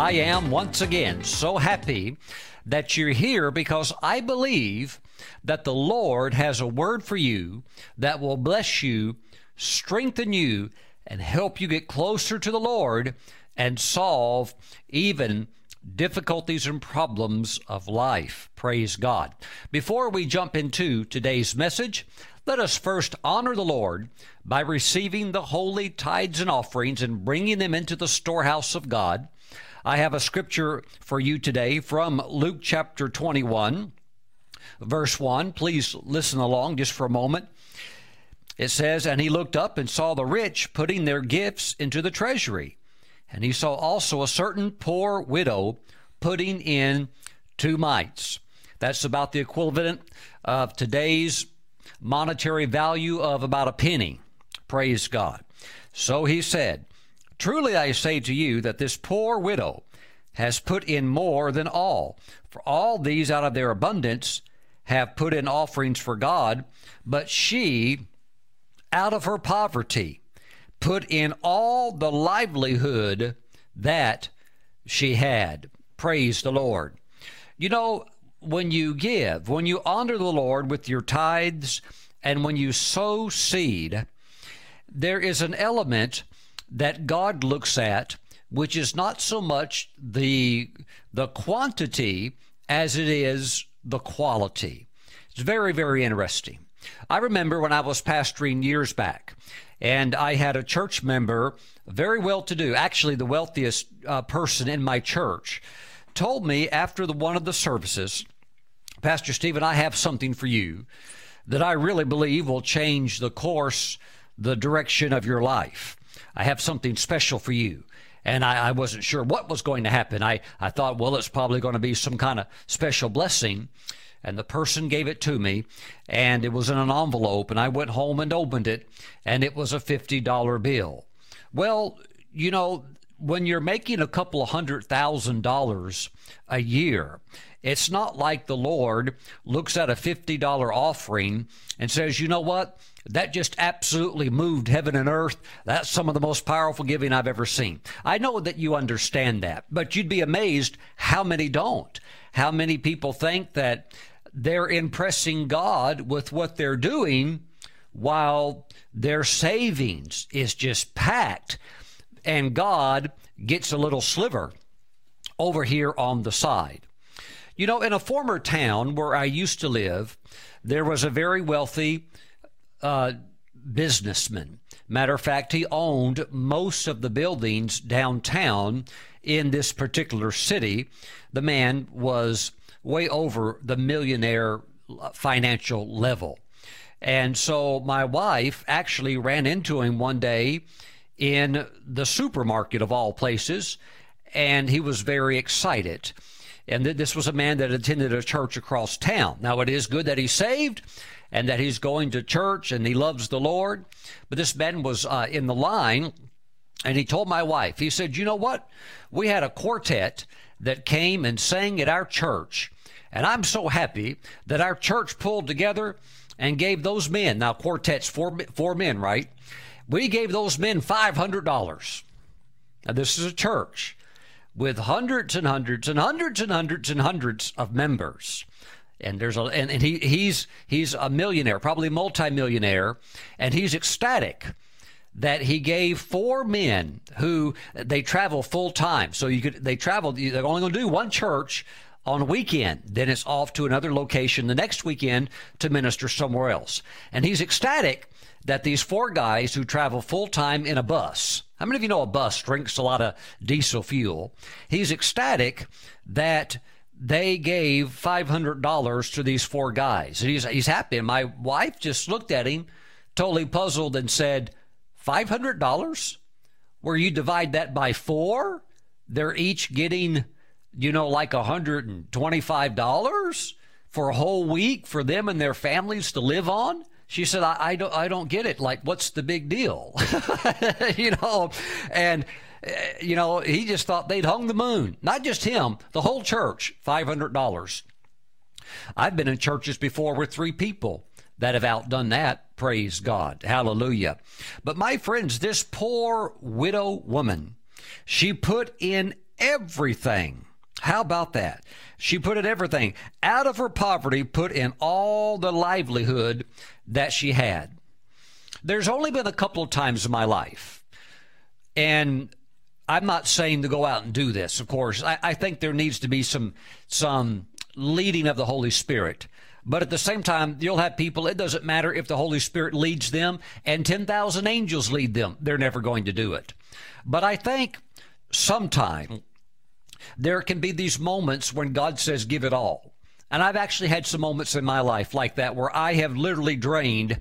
I am once again so happy that you're here, because I believe that the Lord has a word for you that will bless you, strengthen you, and help you get closer to the Lord and solve even difficulties and problems of life. Praise God. Before we jump into today's message, let us first honor the Lord by receiving the holy tithes and offerings and bringing them into the storehouse of God. I have a scripture for you today from Luke chapter 21, verse 1. Please listen along just for a moment. It says, "And he looked up and saw the rich putting their gifts into the treasury. And he saw also a certain poor widow putting in 2 mites. That's about the equivalent of today's monetary value of about a penny. Praise God. So he said, "Truly I say to you that this poor widow has put in more than all, for all these out of their abundance have put in offerings for God, but she, out of her poverty, put in all the livelihood that she had." Praise the Lord. You know, when you give, when you honor the Lord with your tithes, and when you sow seed, there is an element that God looks at, which is not so much the quantity as it is the quality. It's very, very interesting. I remember when I was pastoring years back, and I had a church member, very well-to-do, actually the wealthiest person in my church, told me after one of the services, "Pastor Stephen, I have something for you that I really believe will change the course, the direction of your life. I have something special for you." And I wasn't sure what was going to happen. I thought, well, it's probably going to be some kind of special blessing. And the person gave it to me, and it was in an envelope, and I went home and opened it, and it was a $50 bill. Well, you know, when you're making a couple of $100,000 a year, it's not like the Lord looks at a $50 offering and says, "You know what? That just absolutely moved heaven and earth. That's some of the most powerful giving I've ever seen." I know that you understand that, but you'd be amazed how many don't. How many people think that they're impressing God with what they're doing while their savings is just packed, and God gets a little sliver over here on the side. You know, in a former town where I used to live, there was a very wealthy businessman. Matter of fact, he owned most of the buildings downtown in this particular city. The man was way over the millionaire financial level. And so my wife actually ran into him one day in the supermarket of all places, and he was very excited. And this was a man that attended a church across town. Now, it is good that he's saved and that he's going to church and he loves the Lord, but this man was in the line, and he told my wife, he said, "You know what? We had a quartet that came and sang at our church, and I'm so happy that our church pulled together and gave those men," now quartet's four men, right? "We gave those men $500. Now, this is a church with hundreds and hundreds and hundreds and hundreds and hundreds of members. And there's a and he's a millionaire, probably multimillionaire, and he's ecstatic that he gave 4 men who they travel full time. So they travel. They're only going to do one church on a weekend. Then it's off to another location the next weekend to minister somewhere else. And he's ecstatic that these 4 guys who travel full time in a bus. How many of you know a bus drinks a lot of diesel fuel? He's ecstatic that they gave $500 to these 4 guys. And he's happy. And my wife just looked at him, totally puzzled, and said, $500? Where you divide that by 4, they're each getting, you know, like $125 for a whole week for them and their families to live on?" She said, I don't get it. Like, what's the big deal? You know, and you know, he just thought they'd hung the moon. Not just him, the whole church, $500. I've been in churches before with 3 people that have outdone that. Praise God. Hallelujah. But my friends, this poor widow woman, she put in everything. How about that? She put in everything. Out of her poverty, put in all the livelihood that she had. There's only been a couple of times in my life, and I'm not saying to go out and do this, of course. I think there needs to be some leading of the Holy Spirit. But at the same time, you'll have people, it doesn't matter if the Holy Spirit leads them and 10,000 angels lead them. They're never going to do it. But I think sometime there can be these moments when God says, give it all. And I've actually had some moments in my life like that where I have literally drained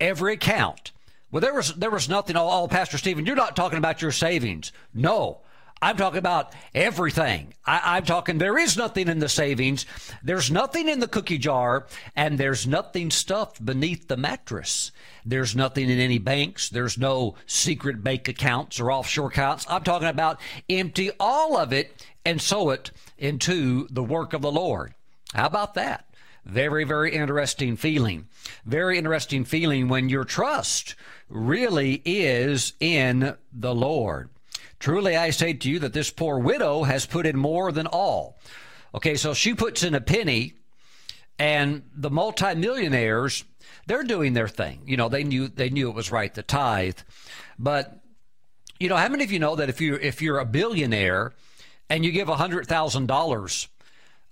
every account. Well, there was nothing. Oh, Pastor Stephen, you're not talking about your savings. No. I'm talking about everything. I'm talking there is nothing in the savings. There's nothing in the cookie jar, and there's nothing stuffed beneath the mattress. There's nothing in any banks. There's no secret bank accounts or offshore accounts. I'm talking about empty all of it and sow it into the work of the Lord. How about that? Very, very interesting feeling. Very interesting feeling when your trust really is in the Lord. Truly, I say to you that this poor widow has put in more than all. Okay, so she puts in a penny, and the multimillionaires, they're doing their thing. You know, they knew it was right, the tithe. But, you know, how many of you know that if you're a billionaire and you give $100,000,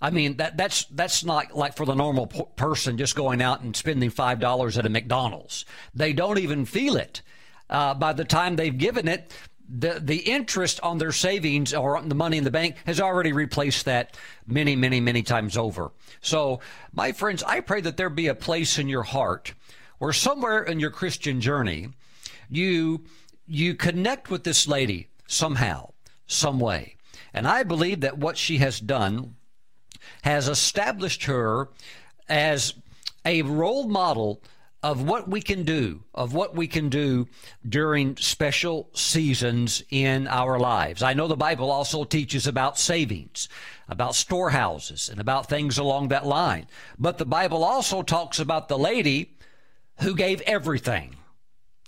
I mean, that's not like for the normal person just going out and spending $5 at a McDonald's. They don't even feel it. By the time they've given it, the interest on their savings or on the money in the bank has already replaced that many, many, many times over. So, my friends, I pray that there be a place in your heart where somewhere in your Christian journey, you connect with this lady somehow, some way. And I believe that what she has done has established her as a role model of what we can do, during special seasons in our lives. I know the Bible also teaches about savings, about storehouses, and about things along that line. But the Bible also talks about the lady who gave everything.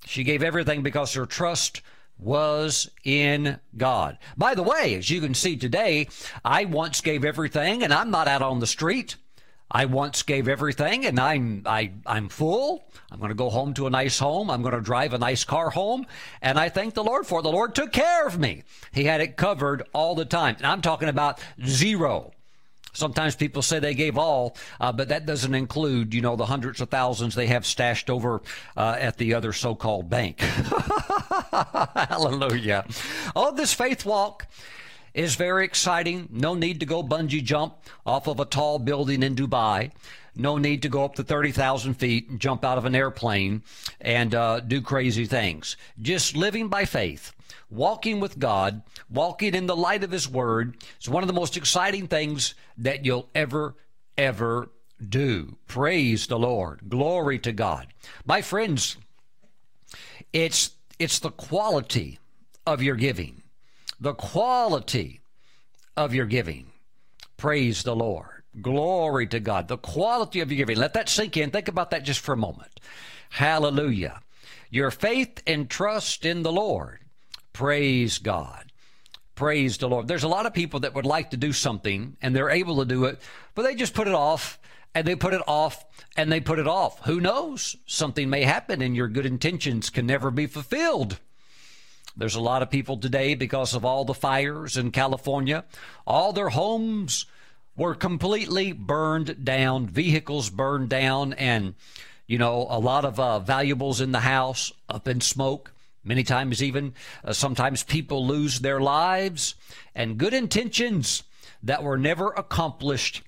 She gave everything because her trust was in God. By the way, as you can see today, I once gave everything, and I'm not out on the street. I once gave everything, and I'm full. I'm going to go home to a nice home. I'm going to drive a nice car home, and I thank the Lord for it. The Lord took care of me. He had it covered all the time. And I'm talking about zero. Sometimes people say they gave all, but that doesn't include, you know, the hundreds of thousands they have stashed over at the other so-called bank. Hallelujah. Oh, this faith walk is very exciting. No need to go bungee jump off of a tall building in Dubai. No need to go up to 30,000 feet and jump out of an airplane and do crazy things. Just living by faith, walking with God, walking in the light of His Word is one of the most exciting things that you'll ever do. Praise the Lord. Glory to God. My friends, it's the quality of your giving. The quality of your giving. Praise the Lord. Glory to God. The quality of your giving. Let that sink in. Think about that just for a moment. Hallelujah. Your faith and trust in the Lord. Praise God. Praise the Lord. There's a lot of people that would like to do something, and they're able to do it, but they just put it off, and they put it off, and they put it off. Who knows? Something may happen, and your good intentions can never be fulfilled. There's a lot of people today, because of all the fires in California, all their homes were completely burned down, vehicles burned down, and, you know, a lot of valuables in the house up in smoke. Many times even, sometimes people lose their lives, and good intentions that were never accomplished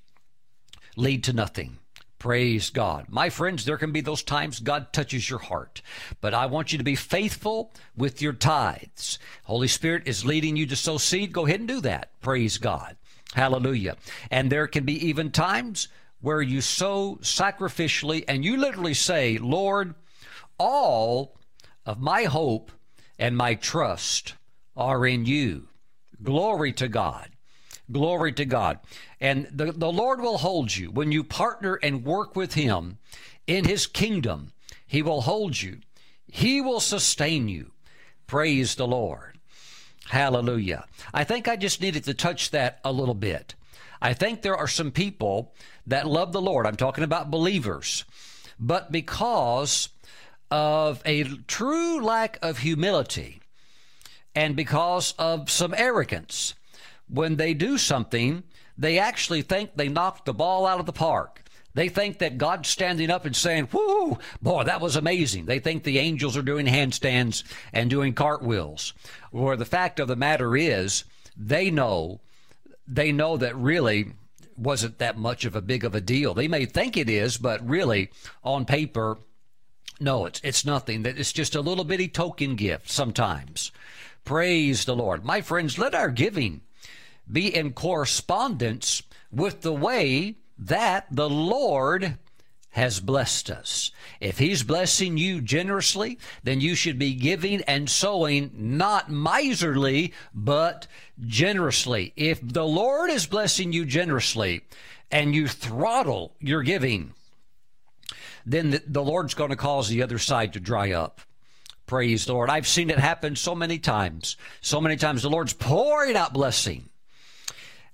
lead to nothing. Praise God. My friends, there can be those times God touches your heart, but I want you to be faithful with your tithes. Holy Spirit is leading you to sow seed. Go ahead and do that. Praise God. Hallelujah. And there can be even times where you sow sacrificially, and you literally say, Lord, all of my hope and my trust are in you. Glory to God. Glory to God. And the Lord will hold you. When you partner and work with Him in His kingdom, He will hold you. He will sustain you. Praise the Lord. Hallelujah. I think I just needed to touch that a little bit. I think there are some people that love the Lord. I'm talking about believers. But because of a true lack of humility and because of some arrogance, when they do something, they actually think they knocked the ball out of the park. They think that God's standing up and saying, whoo, boy, that was amazing. They think the angels are doing handstands and doing cartwheels. Where the fact of the matter is, they know that really wasn't that much of a big of a deal. They may think it is, but really on paper, no, it's nothing. That it's just a little bitty token gift sometimes. Praise the Lord. My friends, let our giving be in correspondence with the way that the Lord has blessed us. If He's blessing you generously, then you should be giving and sowing not miserly, but generously. If the Lord is blessing you generously and you throttle your giving, then the Lord's going to cause the other side to dry up. Praise the Lord. I've seen it happen so many times. So many times the Lord's pouring out blessing.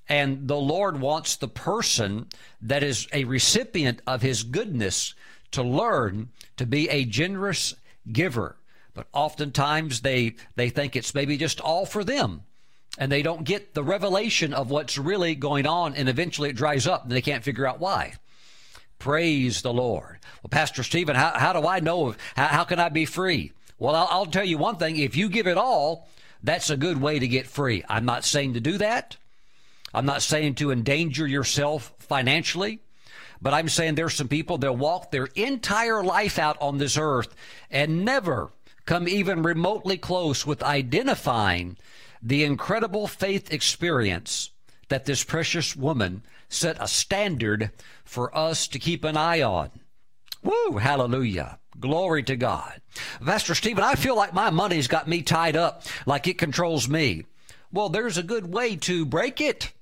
And the Lord wants the person that is a recipient of His goodness to learn to be a generous giver. But oftentimes they think it's maybe just all for them. And they don't get the revelation of what's really going on. And eventually it dries up and they can't figure out why. Praise the Lord. Well, Pastor Stephen, how do I know? How can I be free? Well, I'll tell you one thing. If you give it all, that's a good way to get free. I'm not saying to do that. I'm not saying to endanger yourself financially, but I'm saying there's some people that walk their entire life out on this earth and never come even remotely close with identifying the incredible faith experience that this precious woman set a standard for us to keep an eye on. Woo, hallelujah. Glory to God. Pastor Stephen, I feel like my money's got me tied up, like it controls me. Well, there's a good way to break it.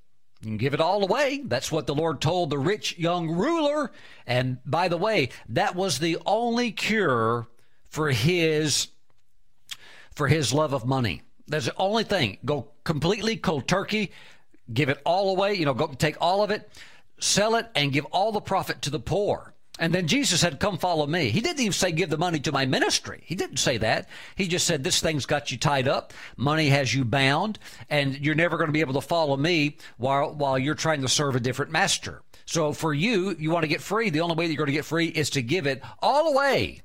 You can give it all away. That's what the Lord told the rich young ruler. And by the way, that was the only cure for his love of money. That's the only thing. Go completely cold turkey, give it all away, go take all of it, sell it, and give all the profit to the poor. And then Jesus said, come follow me. He didn't even say, give the money to my ministry. He didn't say that. He just said, this thing's got you tied up. Money has you bound. And you're never going to be able to follow me while you're trying to serve a different master. So for you, you want to get free. The only way that you're going to get free is to give it all away.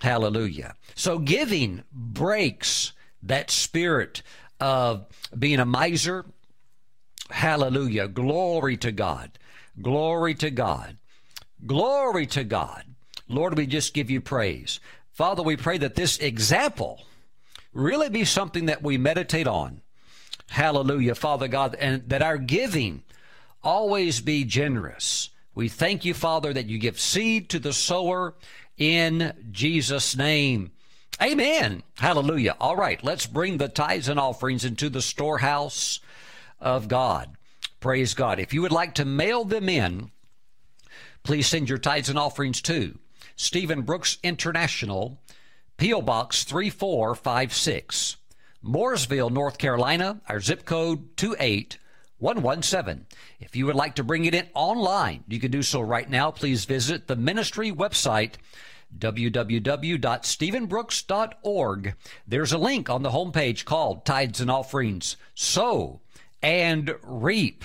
Hallelujah. So giving breaks that spirit of being a miser. Hallelujah. Glory to God. Glory to God. Glory to God. Lord, we just give you praise. Father, we pray that this example really be something that we meditate on. Hallelujah, Father God, and that our giving always be generous. We thank you, Father, that you give seed to the sower in Jesus' name. Amen. Hallelujah. All right, let's bring the tithes and offerings into the storehouse of God. Praise God. If you would like to mail them in, please send your tithes and offerings to Stephen Brooks International, P.O. Box 3456, Mooresville, North Carolina, our zip code 28117. If you would like to bring it in online, you can do so right now. Please visit the ministry website, www.stephenbrooks.org. There's a link on the homepage called Tithes and Offerings, Sow and Reap.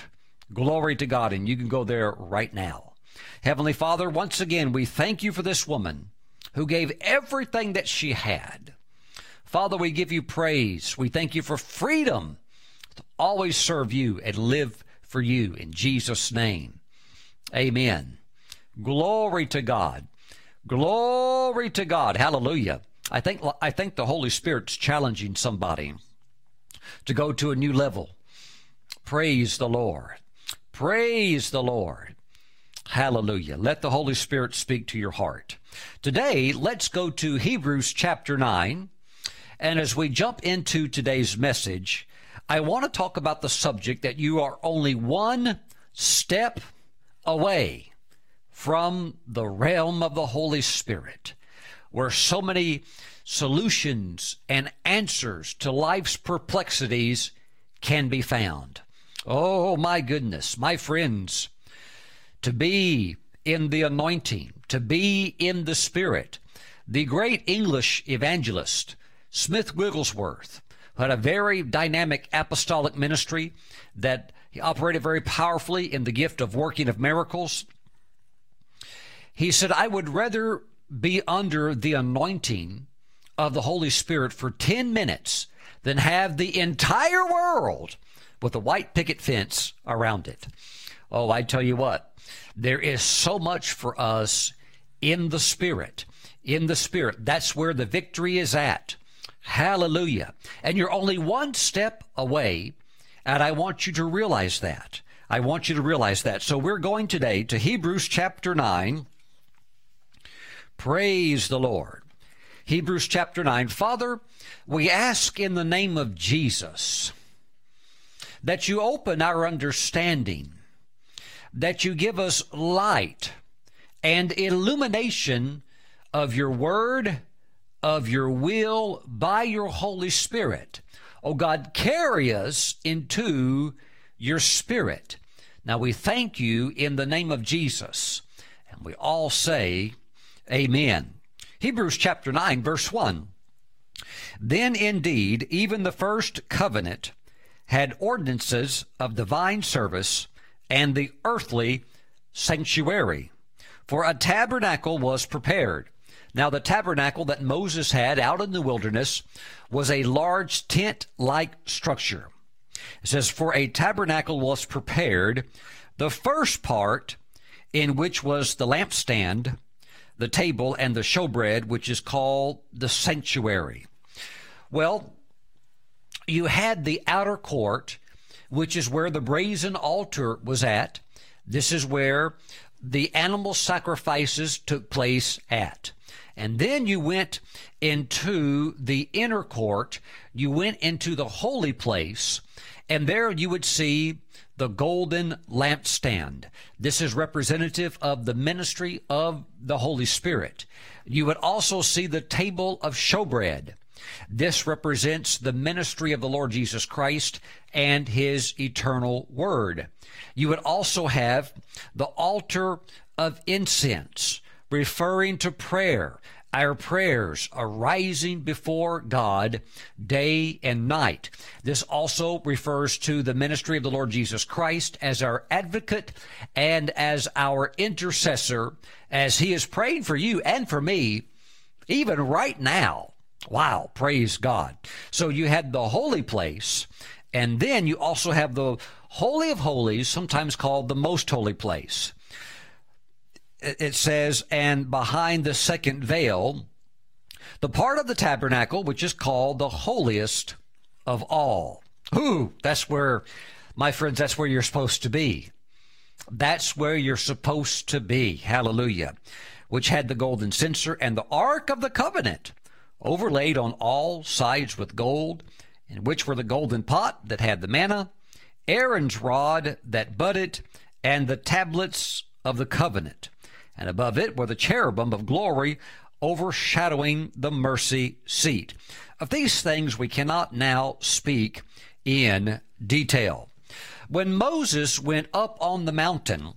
Glory to God, and you can go there right now. Heavenly Father, once again, we thank you for this woman who gave everything that she had. Father, we give you praise. We thank you for freedom to always serve you and live for you in Jesus' name. Amen. Glory to God. Glory to God. Hallelujah. I think the Holy Spirit's challenging somebody to go to a new level. Praise the Lord. Praise the Lord. Hallelujah. Let the Holy Spirit speak to your heart. Today, let's go to Hebrews chapter 9. And as we jump into today's message, I want to talk about the subject that you are only one step away from the realm of the Holy Spirit. where so many solutions and answers to life's perplexities can be found. Oh, my goodness, my friends, to be in the anointing, to be in the Spirit. The great English evangelist, Smith Wigglesworth, who had a very dynamic apostolic ministry that he operated very powerfully in the gift of working of miracles. He said, I would rather be under the anointing of the Holy Spirit for 10 minutes than have the entire world with a white picket fence around it. Oh, I tell you what, there is so much for us in the Spirit. In the Spirit, that's where the victory is at. Hallelujah. And you're only one step away, and I want you to realize that. I want you to realize that. So we're going today to Hebrews chapter 9. Praise the Lord. Hebrews chapter 9. Father, we ask in the name of Jesus that you open our understanding, that you give us light and illumination of your word, of your will, by your Holy Spirit. Oh God, carry us into your Spirit. Now we thank you in the name of Jesus. And we all say, amen. Hebrews chapter 9, verse 1. Then indeed, even the first covenant had ordinances of divine service and the earthly sanctuary. For a tabernacle was prepared. Now the tabernacle that Moses had out in the wilderness was a large tent-like structure. It says, for a tabernacle was prepared, the first part in which was the lampstand, the table, and the showbread, which is called the sanctuary. Well, you had the outer court, which is where the brazen altar was at. This is where the animal sacrifices took place at. And then you went into the inner court, you went into the holy place, and there you would see the golden lampstand. This is representative of the ministry of the Holy Spirit. You would also see the table of showbread. This represents the ministry of the Lord Jesus Christ and his eternal word. You would also have the altar of incense, referring to prayer, our prayers arising before God day and night. This also refers to the ministry of the Lord Jesus Christ as our advocate and as our intercessor, as he is praying for you and for me, even right now. Wow, praise God. So you had the holy place, and then you also have the Holy of Holies, sometimes called the Most Holy Place. It says, and behind the second veil, the part of the tabernacle which is called the holiest of all. Ooh, that's where, my friends, that's where you're supposed to be. That's where you're supposed to be. Hallelujah. Which had the golden censer and the ark of the covenant overlaid on all sides with gold, in which were the golden pot that had the manna, Aaron's rod that budded, and the tablets of the covenant. And above it were the cherubim of glory overshadowing the mercy seat. Of these things we cannot now speak in detail. When Moses went up on the mountain,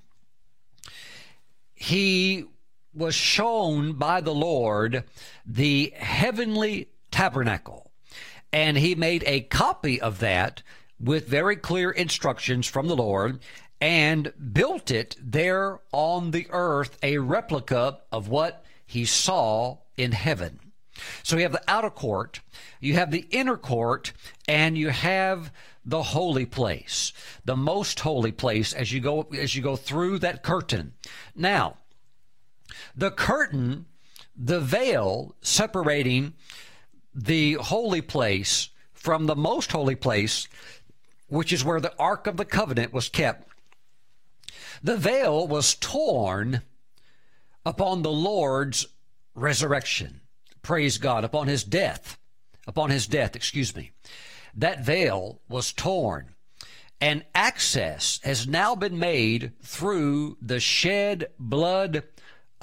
he was shown by the Lord the heavenly tabernacle, and he made a copy of that with very clear instructions from the Lord, and built it there on the earth, a replica of what he saw in heaven. So you have the outer court, you have the inner court, and you have the holy place, the most holy place, as you go through that curtain. Now, the curtain, the veil separating the holy place from the most holy place, which is where the Ark of the Covenant was kept, the veil was torn upon the Lord's resurrection. Praise God. Upon his death. Upon his death, excuse me. That veil was torn. And access has now been made through the shed blood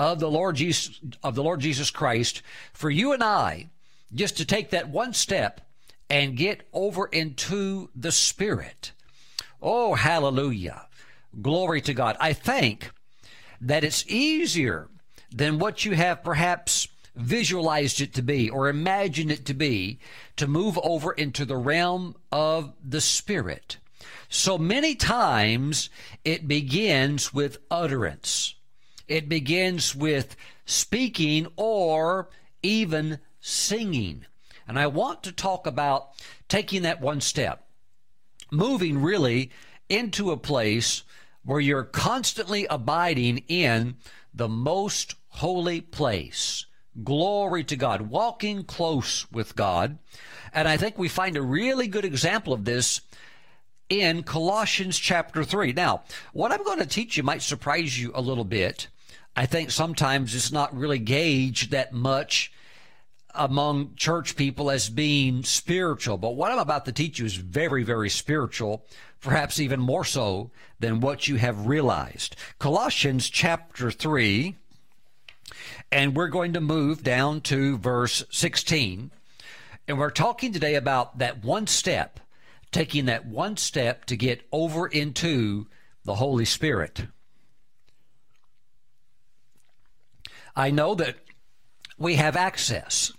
of the Lord Jesus Christ, for you and I just to take that one step and get over into the Spirit. Oh, hallelujah. Glory to God. I think that it's easier than what you have perhaps visualized it to be or imagined it to be to move over into the realm of the Spirit. So many times it begins with utterance. It begins with speaking or even singing. And I want to talk about taking that one step, moving really into a place where you're constantly abiding in the most holy place. Glory to God, walking close with God. And I think we find a really good example of this in Colossians chapter 3. Now, what I'm going to teach you might surprise you a little bit. I think sometimes it's not really gauged that much among church people as being spiritual, but what I'm about to teach you is very, very spiritual, perhaps even more so than what you have realized. Colossians chapter 3, and we're going to move down to verse 16, and we're talking today about that one step, taking that one step to get over into the Holy Spirit. I know that we have access.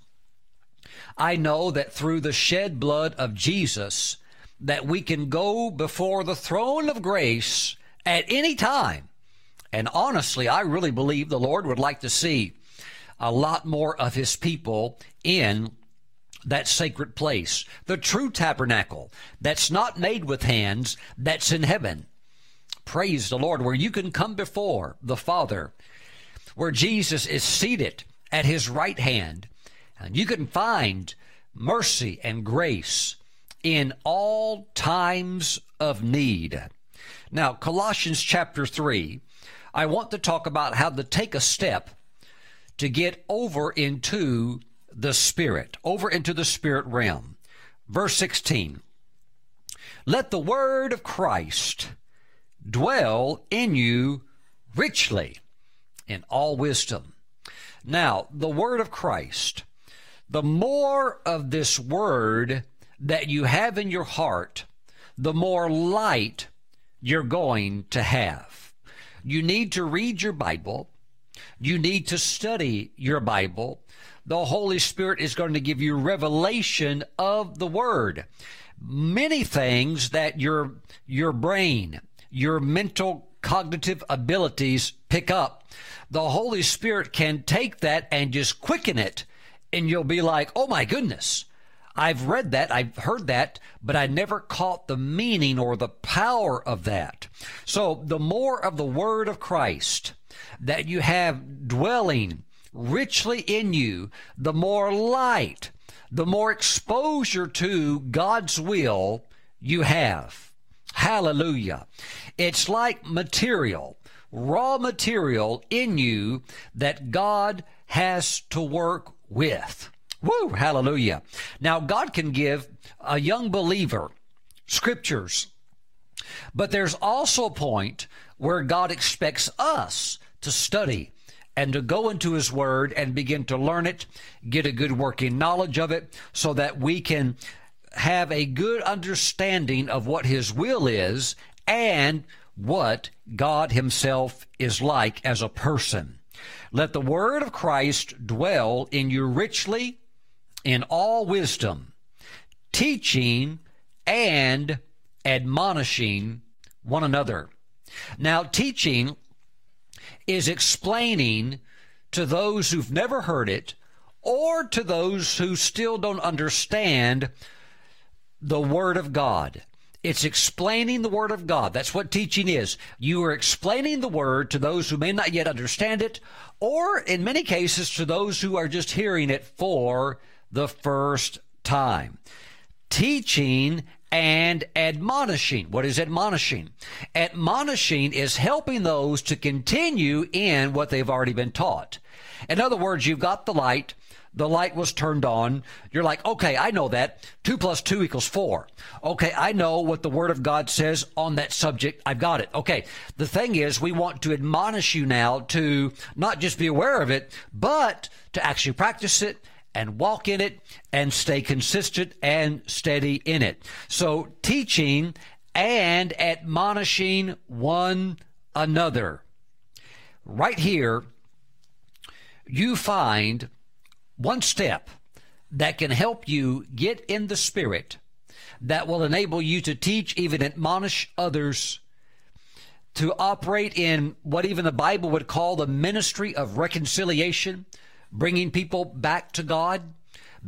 I know that through the shed blood of Jesus that we can go before the throne of grace at any time. And honestly, I really believe the Lord would like to see a lot more of his people in that sacred place, the true tabernacle that's not made with hands, that's in heaven. Praise the Lord, where you can come before the Father, where Jesus is seated at his right hand, and you can find mercy and grace in all times of need. Now, Colossians chapter 3, I want to talk about how to take a step to get over into the Spirit, over into the Spirit realm. Verse 16, let the word of Christ dwell in you richly in all wisdom. Now, the word of Christ, the more of this word that you have in your heart, the more light you're going to have. You need to read your Bible. You need to study your Bible. The Holy Spirit is going to give you revelation of the word. Many things that your brain, your mental cognitive abilities pick up, the Holy Spirit can take that and just quicken it, and you'll be like, oh my goodness, I've read that, I've heard that, but I never caught the meaning or the power of that. So the more of the word of Christ that you have dwelling richly in you, the more light, the more exposure to God's will you have. Hallelujah. It's like material, raw material in you that God has to work with. Woo, hallelujah. Now, God can give a young believer scriptures, but there's also a point where God expects us to study and to go into his word and begin to learn it, get a good working knowledge of it so that we can have a good understanding of what his will is and what God himself is like as a person. Let the word of Christ dwell in you richly in all wisdom, teaching and admonishing one another. Now, teaching is explaining to those who've never heard it or to those who still don't understand the word of God. It's explaining the word of God. That's what teaching is. You are explaining the word to those who may not yet understand it, or in many cases to those who are just hearing it for the first time. Teaching and admonishing. What is admonishing? Admonishing is helping those to continue in what they've already been taught. In other words, you've got the light, The light was turned on. You're like, okay, I know that. 2 + 2 = 4. Okay, I know what the Word of God says on that subject. I've got it. Okay, the thing is, we want to admonish you now to not just be aware of it, but to actually practice it and walk in it and stay consistent and steady in it. So teaching and admonishing one another. Right here, you find one step that can help you get in the Spirit, that will enable you to teach, even admonish others, to operate in what even the Bible would call the ministry of reconciliation, bringing people back to God,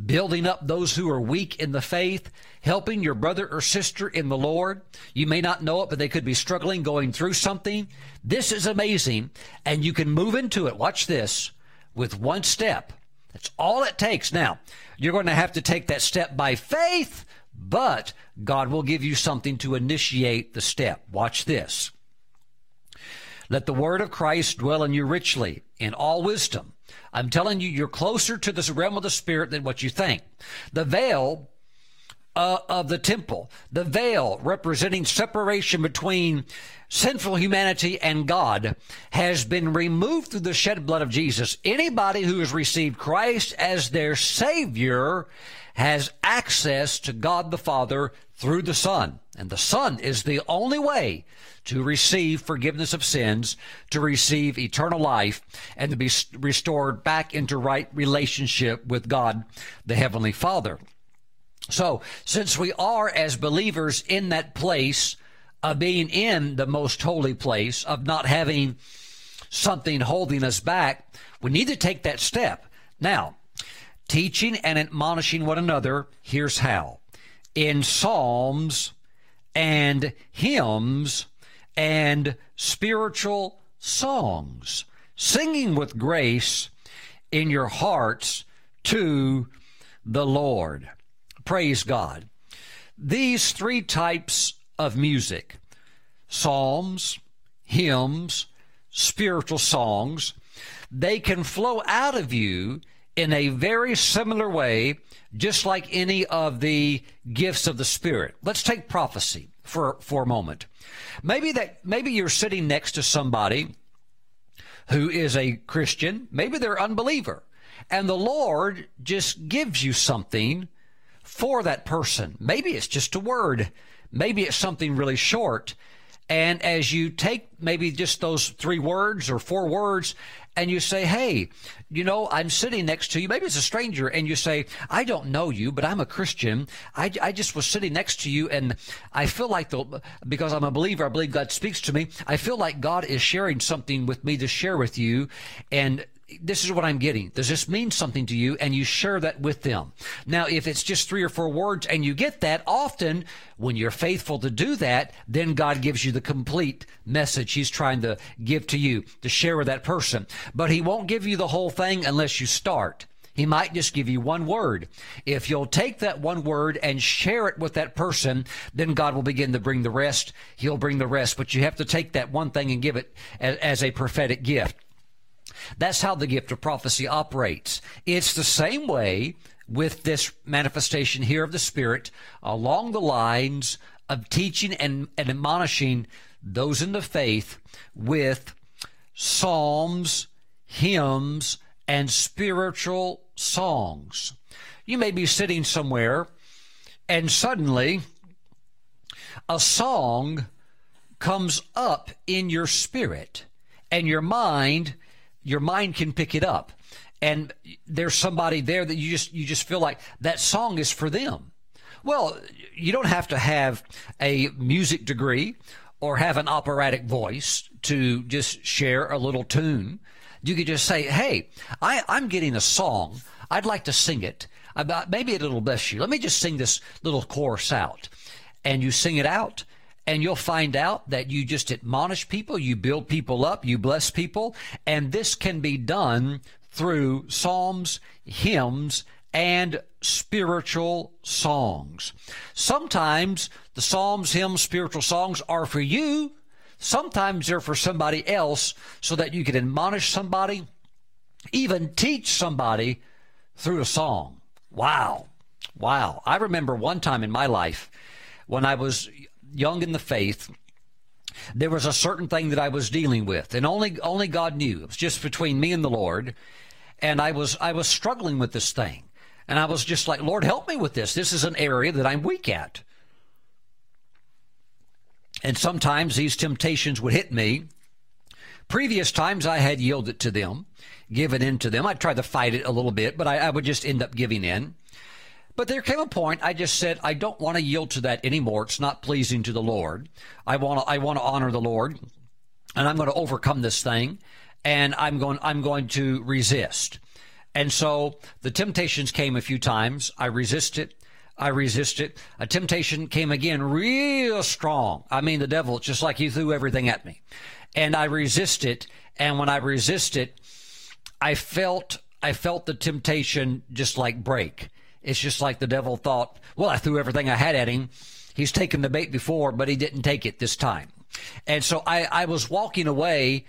building up those who are weak in the faith, helping your brother or sister in the Lord. You may not know it, but they could be struggling, going through something. This is amazing, and you can move into it. Watch this, with one step. That's all it takes. Now, you're going to have to take that step by faith, but God will give you something to initiate the step. Watch this. Let the word of Christ dwell in you richly, in all wisdom. I'm telling you, you're closer to this realm of the Spirit than what you think. The veil of the temple, the veil representing separation between sinful humanity and God, has been removed through the shed blood of Jesus. Anybody who has received Christ as their Savior has access to God the Father through the Son. And the Son is the only way to receive forgiveness of sins, to receive eternal life, and to be restored back into right relationship with God, the Heavenly Father. So, since we are as believers in that place of being in the most holy place, of not having something holding us back, we need to take that step. Now, teaching and admonishing one another, here's how. In psalms and hymns and spiritual songs, singing with grace in your hearts to the Lord. Praise God. These three types of music, psalms, hymns, spiritual songs, they can flow out of you in a very similar way, just like any of the gifts of the Spirit. Let's take prophecy for a moment. Maybe you're sitting next to somebody who is a Christian, maybe they're an unbeliever, and the Lord just gives you something for that person. Maybe it's just a word. Maybe it's something really short. And as you take maybe just those 3 words or 4 words, and you say, hey, you know, I'm sitting next to you. Maybe it's a stranger. And you say, I don't know you, but I'm a Christian. I just was sitting next to you, and I feel like, because I'm a believer, I believe God speaks to me. I feel like God is sharing something with me to share with you. And this is what I'm getting. Does this mean something to you? And you share that with them. Now, if it's just 3 or 4 words and you get that, often when you're faithful to do that, then God gives you the complete message he's trying to give to you to share with that person. But he won't give you the whole thing unless you start. He might just give you 1 word. If you'll take that 1 word and share it with that person, then God will begin to bring the rest. He'll bring the rest. But you have to take that one thing and give it as a prophetic gift. That's how the gift of prophecy operates. It's the same way with this manifestation here of the Spirit along the lines of teaching and admonishing those in the faith with psalms, hymns, and spiritual songs. You may be sitting somewhere and suddenly a song comes up in your spirit and your mind can pick it up, and there's somebody there that you just feel like that song is for them. Well, you don't have to have a music degree or have an operatic voice to just share a little tune. You could just say, hey, I'm getting a song. I'd like to sing it. Maybe it'll bless you. Let me just sing this little chorus out. And you sing it out. And you'll find out that you just admonish people, you build people up, you bless people, and this can be done through psalms, hymns, and spiritual songs. Sometimes the psalms, hymns, spiritual songs are for you. Sometimes they're for somebody else so that you can admonish somebody, even teach somebody through a song. Wow. Wow. I remember one time in my life when I was young in the faith, there was a certain thing that I was dealing with, and only God knew. It was just between me and the Lord, and I was struggling with this thing, and I was just like, Lord, help me with this. This is an area that I'm weak at. And sometimes these temptations would hit me. Previous times I had yielded to them, given in to them. I'd try to fight it a little bit, but I would just end up giving in. But there came a point I just said, I don't want to yield to that anymore. It's not pleasing to the Lord. I want to honor the Lord, and I'm going to overcome this thing, and I'm going to resist. And so the temptations came a few times. I resisted. A temptation came again real strong. I mean, the devil, just like he threw everything at me. And I resisted, and when I resisted, I felt the temptation just like break. It's just like the devil thought, well, I threw everything I had at him. He's taken the bait before, but he didn't take it this time. And so I was walking away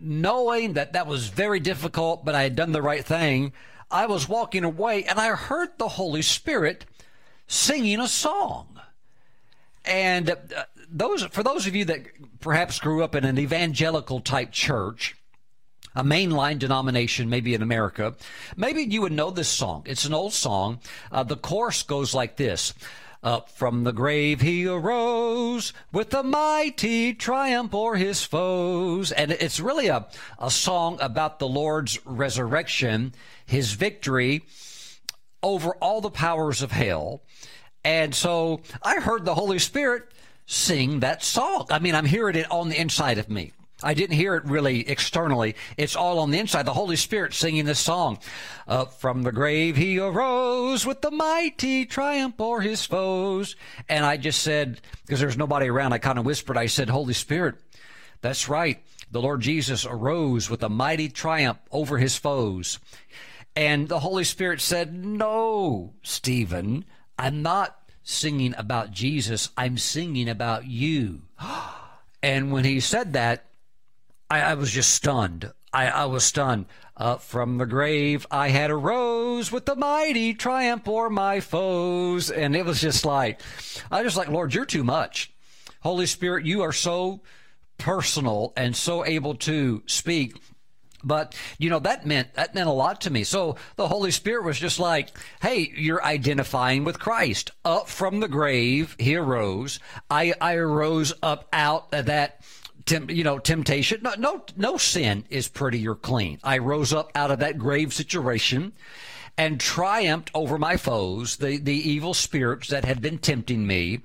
knowing that that was very difficult, but I had done the right thing. I was walking away, and I heard the Holy Spirit singing a song. And for those of you that perhaps grew up in an evangelical-type church, a mainline denomination, maybe in America, maybe you would know this song. It's an old song. The chorus goes like this. Up from the grave he arose, with a mighty triumph o'er his foes. And it's really a song about the Lord's resurrection, his victory over all the powers of hell. And so I heard the Holy Spirit sing that song. I mean, I'm hearing it on the inside of me. I didn't hear it really externally. It's all on the inside. The Holy Spirit singing this song. Up from the grave he arose with the mighty triumph o'er his foes. And I just said, because there's nobody around, I kind of whispered, I said, Holy Spirit, that's right. The Lord Jesus arose with a mighty triumph over his foes. And the Holy Spirit said, no, Stephen, I'm not singing about Jesus. I'm singing about you. And when he said that, I was just stunned. I was stunned. Up from the grave I had arose with the mighty triumph o'er my foes. And it was just like, I was like, Lord, you're too much. Holy Spirit, you are so personal and so able to speak. But, you know, that meant a lot to me. So the Holy Spirit was just like, hey, you're identifying with Christ. Up from the grave he arose. I arose up out of that temptation. No sin is pretty or clean. I rose up out of that grave situation and triumphed over my foes, the evil spirits that had been tempting me,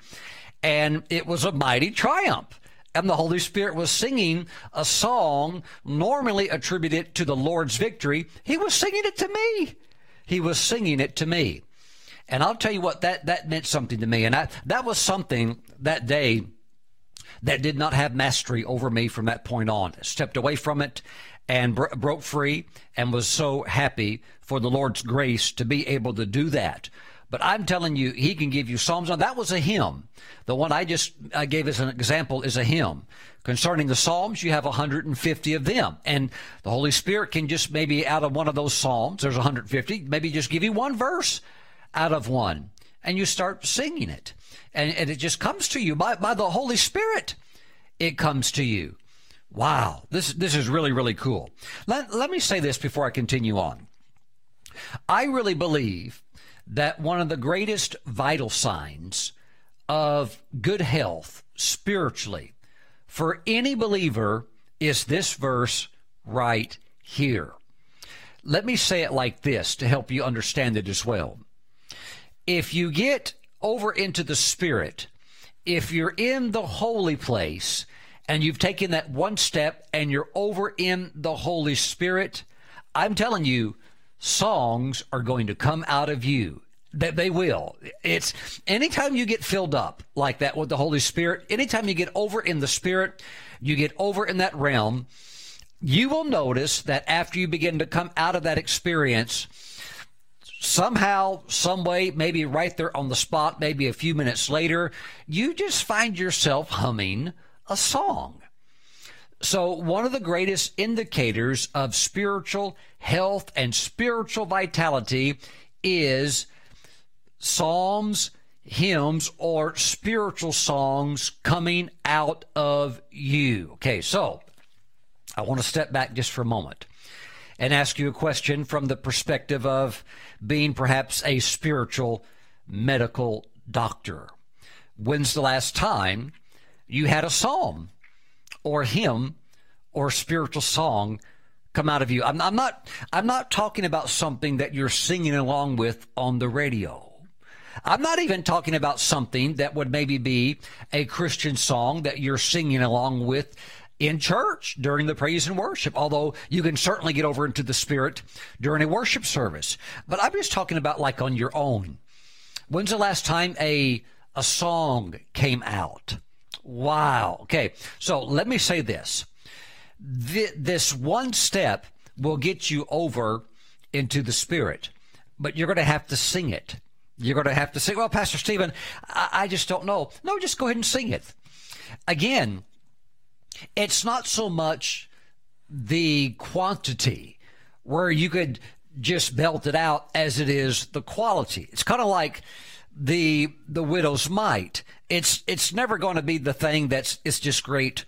and it was a mighty triumph. And the Holy Spirit was singing a song normally attributed to the Lord's victory. He was singing it to me. He was singing it to me. And I'll tell you what, that meant something to me. And that was something that day that did not have mastery over me from that point on. I stepped away from it and broke free, and was so happy for the Lord's grace to be able to do that. But I'm telling you, he can give you psalms. Now, that was a hymn. The one I gave as an example is a hymn. Concerning the Psalms, you have 150 of them. And the Holy Spirit can just maybe out of one of those psalms, there's 150, maybe just give you one verse out of one. And you start singing it. And it just comes to you by the Holy Spirit. It comes to you. Wow. This is really, really cool. Let me say this before I continue on. I really believe that one of the greatest vital signs of good health spiritually for any believer is this verse right here. Let me say it like this to help you understand it as well. If you get over into the Spirit, if you're in the holy place and you've taken that one step and you're over in the Holy Spirit, I'm telling you, songs are going to come out of you. They will. It's anytime you get filled up like that with the Holy Spirit, anytime you get over in the Spirit, you get over in that realm, you will notice that after you begin to come out of that experience, somehow, some way, maybe right there on the spot, maybe a few minutes later, you just find yourself humming a song. So one of the greatest indicators of spiritual health and spiritual vitality is psalms, hymns, or spiritual songs coming out of you. Okay, so I want to step back just for a moment and ask you a question from the perspective of being perhaps a spiritual medical doctor. When's the last time you had a psalm or hymn or spiritual song come out of you? I'm not talking about something that you're singing along with on the radio. I'm not even talking about something that would maybe be a Christian song that you're singing along with in church during the praise and worship, although you can certainly get over into the spirit during a worship service. But I'm just talking about like on your own. When's the last time a song came out? Wow. Okay, so let me say this. This one step will get you over into the spirit, but you're going to have to sing it. You're going to have to sing, well, Pastor Stephen, I just don't know. No, just go ahead and sing it. Again, it's not so much the quantity where you could just belt it out as it is the quality. It's kind of like the widow's mite. It's never going to be the thing it's just great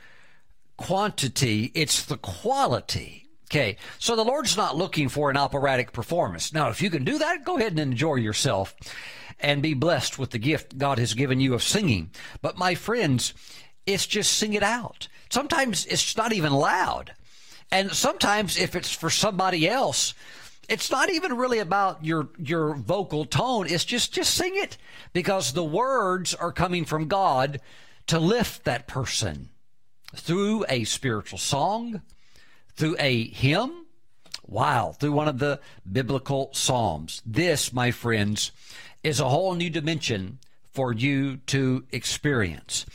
quantity. It's the quality. Okay, so the Lord's not looking for an operatic performance. Now, if you can do that, go ahead and enjoy yourself and be blessed with the gift God has given you of singing. But my friends, it's just sing it out. Sometimes it's not even loud. And sometimes if it's for somebody else, it's not even really about your vocal tone. It's just sing it, because the words are coming from God to lift that person through a spiritual song, through a hymn, wow, through one of the biblical psalms. This, my friends, is a whole new dimension for you to experience.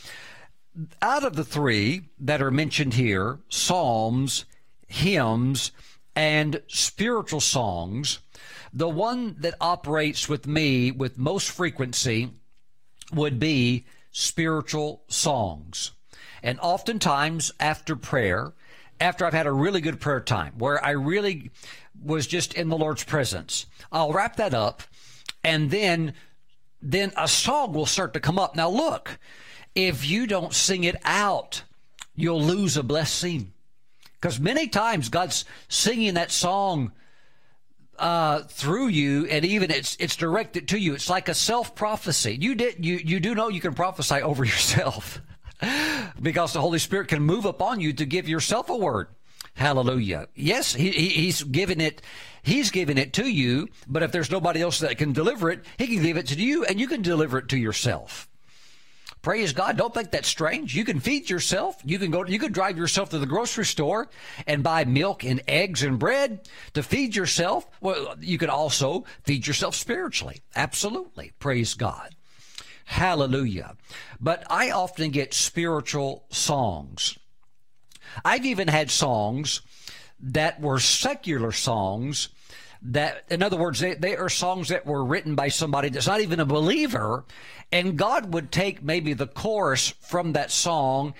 Out of the three that are mentioned here, psalms, hymns, and spiritual songs, the one that operates with me with most frequency would be spiritual songs. And oftentimes after prayer, after I've had a really good prayer time where I really was just in the Lord's presence, I'll wrap that up, and then a song will start to come up. Now look, if you don't sing it out, you'll lose a blessing, because many times God's singing that song through you, and even it's directed to you. It's like a self-prophecy. You do know you can prophesy over yourself, because the Holy Spirit can move upon you to give yourself a word. Hallelujah. Yes, he's giving it to you, but if there's nobody else that can deliver it, he can give it to you, and you can deliver it to yourself. Praise God. Don't think that's strange. You can feed yourself. You can drive yourself to the grocery store and buy milk and eggs and bread to feed yourself. Well, you can also feed yourself spiritually. Absolutely. Praise God. Hallelujah. But I often get spiritual songs. I've even had songs that were secular songs that, in other words, they are songs that were written by somebody that's not even a believer, and God would take maybe the chorus from that song,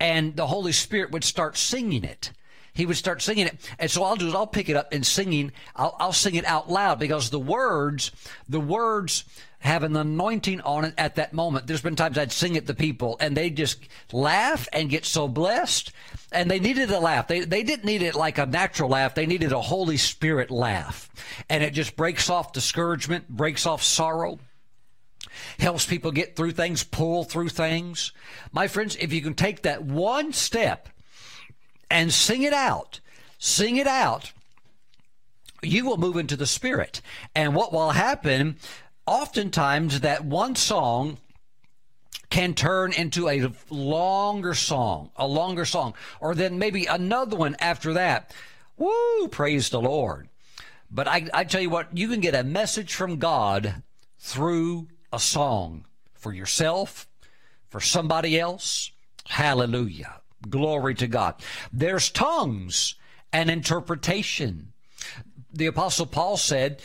and the Holy Spirit would start singing it. He would start singing it. And so I'll do is I'll pick it up and singing. I'll sing it out loud, because the words have an anointing on it at that moment. There's been times I'd sing it to people, and they just laugh and get so blessed, and they needed a laugh. They didn't need it like a natural laugh. They needed a Holy Spirit laugh, and it just breaks off discouragement, breaks off sorrow, helps people get through things, pull through things. My friends, if you can take that one step and sing it out, you will move into the spirit. And what will happen, oftentimes that one song can turn into a longer song, or then maybe another one after that. Woo, praise the Lord. But I tell you what, you can get a message from God through a song for yourself, for somebody else. Hallelujah. Glory to God. There's tongues and interpretation. The Apostle Paul said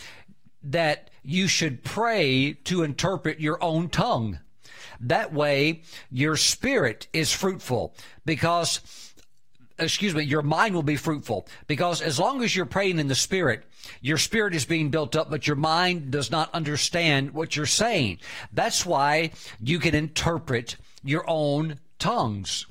that you should pray to interpret your own tongue. That way, your spirit is fruitful, because your mind will be fruitful, because as long as you're praying in the Spirit, your spirit is being built up, but your mind does not understand what you're saying. That's why you can interpret your own tongues,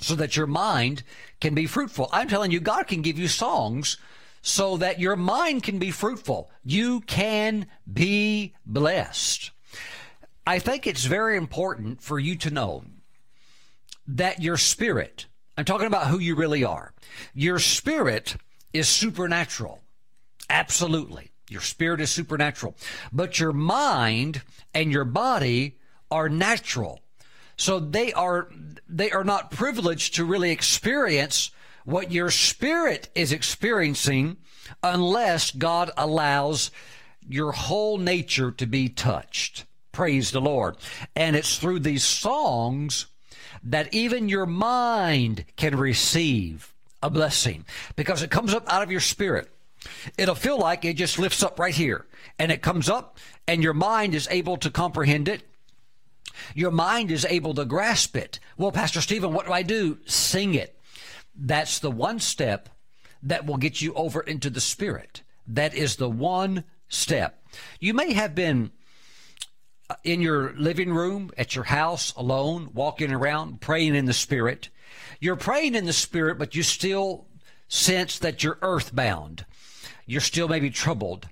so that your mind can be fruitful. I'm telling you, God can give you songs so that your mind can be fruitful. You can be blessed. I think it's very important for you to know that your spirit, I'm talking about who you really are, your spirit is supernatural. Absolutely. Your spirit is supernatural. But your mind and your body are natural. So they are not privileged to really experience what your spirit is experiencing unless God allows your whole nature to be touched. Praise the Lord. And it's through these songs that even your mind can receive a blessing, because it comes up out of your spirit. It'll feel like it just lifts up right here, and it comes up, and your mind is able to comprehend it. Your mind is able to grasp it. Well, Pastor Stephen, what do I do? Sing it. That's the one step that will get you over into the Spirit. That is the one step. You may have been in your living room, at your house, alone, walking around, praying in the Spirit. You're praying in the Spirit, but you still sense that you're earthbound. You're still maybe troubled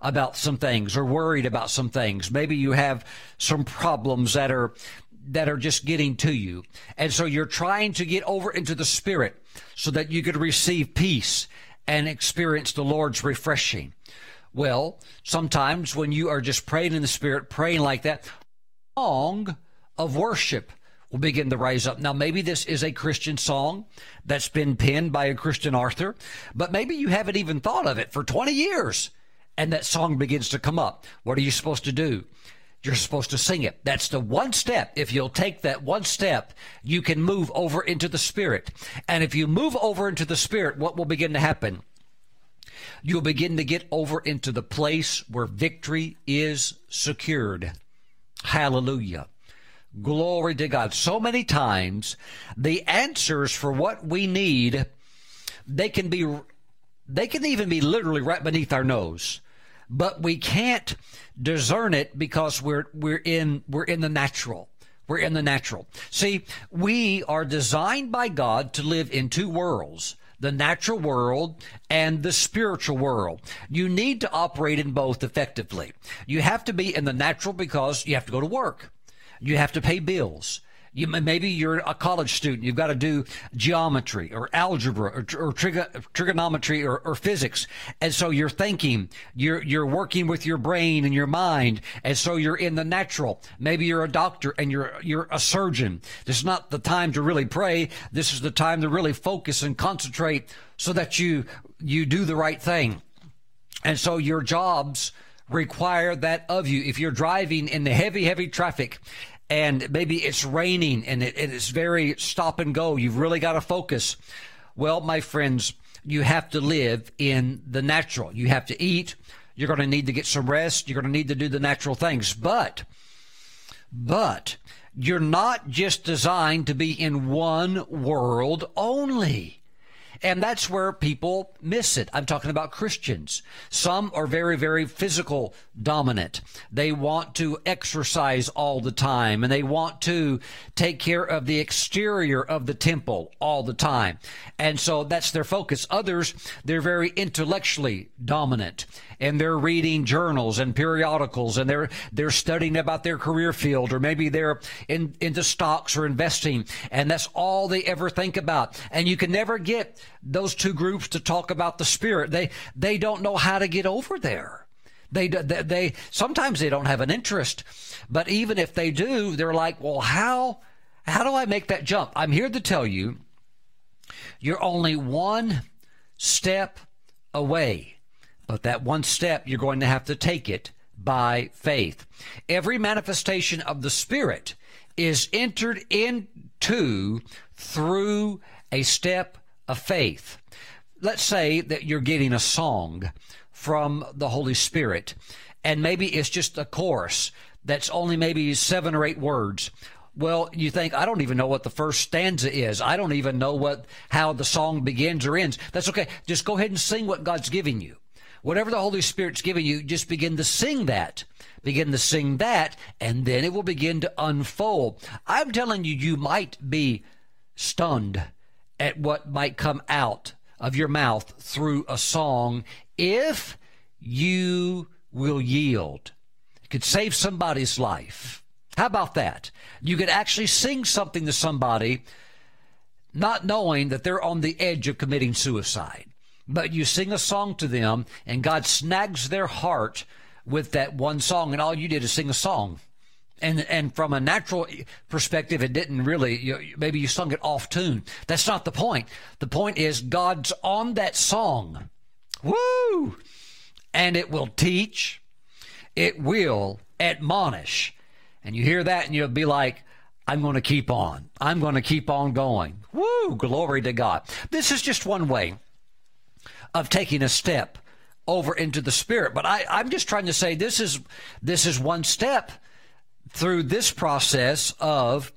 about some things, or worried about some things. Maybe you have some problems that are just getting to you. And so you're trying to get over into the Spirit so that you could receive peace and experience the Lord's refreshing. Well, sometimes when you are just praying in the Spirit, praying like that, a song of worship will begin to rise up. Now, maybe this is a Christian song that's been penned by a Christian author, but maybe you haven't even thought of it for 20 years. And that song begins to come up. What are you supposed to do? You're supposed to sing it. That's the one step. If you'll take that one step, you can move over into the Spirit. And if you move over into the Spirit, what will begin to happen? You'll begin to get over into the place where victory is secured. Hallelujah. Glory to God. So many times, the answers for what we need, they can even be literally right beneath our nose, but we can't discern it because we're in the natural. We're in the natural. See, we are designed by God to live in two worlds, the natural world and the spiritual world. You need to operate in both effectively. You have to be in the natural because you have to go to work. You have to pay bills. Maybe you're a college student. You've got to do geometry or algebra or trigonometry or physics. And so you're thinking, you're working with your brain and your mind. And so you're in the natural. Maybe you're a doctor and you're a surgeon. This is not the time to really pray. This is the time to really focus and concentrate so that you do the right thing. And so your jobs require that of you. If you're driving in the heavy, heavy traffic, and maybe it's raining and it is very stop and go, you've really got to focus. Well, my friends, you have to live in the natural. You have to eat. You're going to need to get some rest. You're going to need to do the natural things. But you're not just designed to be in one world only. And that's where people miss it. I'm talking about Christians. Some are very, very physical dominant. They want to exercise all the time, and they want to take care of the exterior of the temple all the time. And so that's their focus. Others, they're very intellectually dominant, and they're reading journals and periodicals, and they're studying about their career field, or maybe they're into stocks or investing, and that's all they ever think about. And you can never get those two groups to talk about the Spirit. They don't know how to get over there. They sometimes they don't have an interest, but even if they do, they're like, well, how do I make that jump? I'm here to tell you, you're only one step away, but that one step, you're going to have to take it by faith. Every manifestation of the Spirit is entered into through a step of faith. Let's say that you're getting a song from the Holy Spirit, and maybe it's just a chorus that's only maybe 7 or 8 words. Well, you think, I don't even know what the first stanza is. I don't even know how the song begins or ends. That's okay. Just go ahead and sing what God's giving you. Whatever the Holy Spirit's giving you, just begin to sing that. Begin to sing that, and then it will begin to unfold. I'm telling you, you might be stunned at what might come out of your mouth through a song if you will yield. It could save somebody's life. How about that? You could actually sing something to somebody not knowing that they're on the edge of committing suicide. But you sing a song to them, and God snags their heart with that one song, and all you did is sing a song. And from a natural perspective, it didn't really, maybe you sung it off tune. That's not the point. The point is God's on that song. Woo! And it will teach. It will admonish. And you hear that and you'll be like, I'm going to keep on. I'm going to keep on going. Woo! Glory to God. This is just one way of taking a step over into the Spirit. But I'm just trying to say this is one step through this process of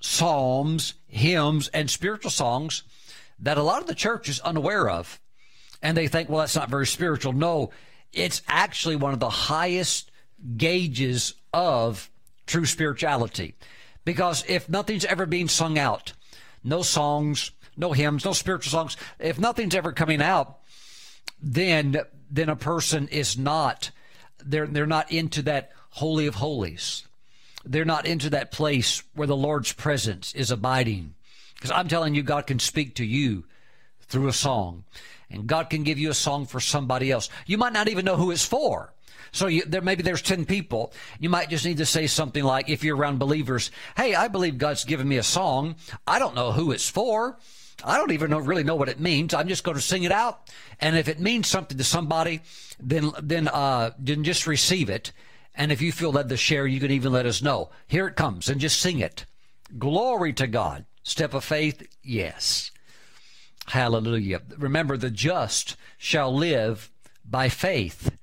psalms, hymns, and spiritual songs that a lot of the church is unaware of. And they think, well, that's not very spiritual. No, it's actually one of the highest gauges of true spirituality, because if nothing's ever being sung out, no songs, no hymns, no spiritual songs, if nothing's ever coming out, then a person is not, they're not into that Holy of Holies. They're not into that place where the Lord's presence is abiding. Because I'm telling you, God can speak to you through a song, and God can give you a song for somebody else. You might not even know who it's for. So maybe there's 10 people. You might just need to say something like, if you're around believers, hey, I believe God's given me a song. I don't know who it's for. I don't even really know what it means. I'm just going to sing it out. And if it means something to somebody, then just receive it. And if you feel led to share, you can even let us know. Here it comes, and just sing it. Glory to God. Step of faith, yes. Hallelujah. Remember, the just shall live by faith.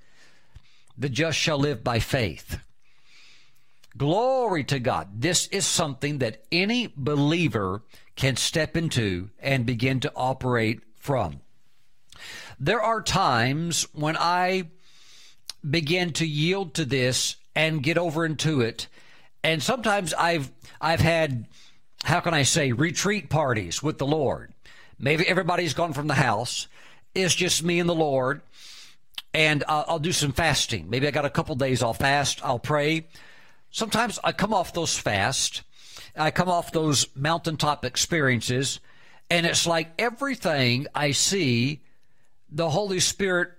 The just shall live by faith. Glory to God. This is something that any believer can step into and begin to operate from. There are times when I begin to yield to this and get over into it. And sometimes I've had, how can I say, retreat parties with the Lord. Maybe everybody's gone from the house. It's just me and the Lord. And I'll do some fasting. Maybe I got a couple days I'll fast. I'll pray. Sometimes I come off those fasts. I come off those mountaintop experiences. And it's like everything I see, the Holy Spirit,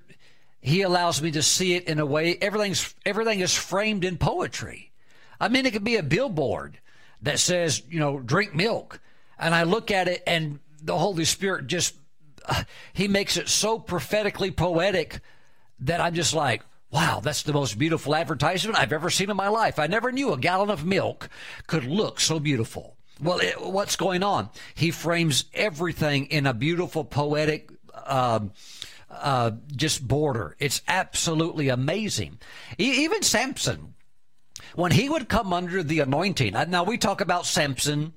He allows me to see it in a way. Everything is framed in poetry. I mean, it could be a billboard that says, drink milk. And I look at it, and the Holy Spirit just, He makes it so prophetically poetic that I'm just like, wow, that's the most beautiful advertisement I've ever seen in my life. I never knew a gallon of milk could look so beautiful. Well, what's going on? He frames everything in a beautiful, poetic, just border. It's absolutely amazing. Even Samson, when he would come under the anointing. Now, we talk about Samson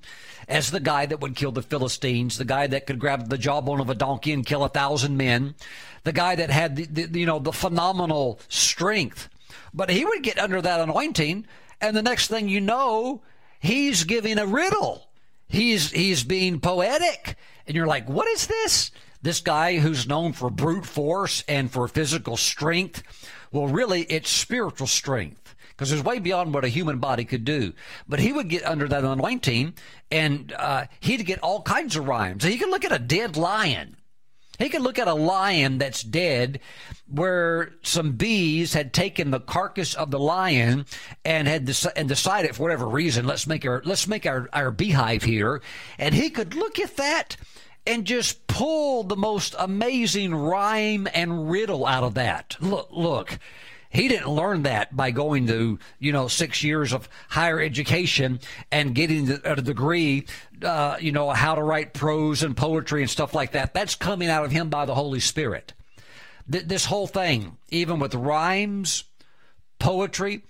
as the guy that would kill the Philistines, the guy that could grab the jawbone of a donkey and kill 1,000 men, the guy that had the phenomenal strength. But he would get under that anointing, and the next thing you know, he's giving a riddle. He's being poetic, and you're like, what is this? This guy who's known for brute force and for physical strength. Well, really, it's spiritual strength, because it's way beyond what a human body could do. But he would get under that anointing, and he'd get all kinds of rhymes. He could look at a dead lion. He could look at a lion that's dead, where some bees had taken the carcass of the lion and had decided, for whatever reason, let's make our beehive here. And he could look at that and just pull the most amazing rhyme and riddle out of that. Look. He didn't learn that by going to, 6 years of higher education and getting a degree, how to write prose and poetry and stuff like that. That's coming out of him by the Holy Spirit. This whole thing, even with rhymes, poetry,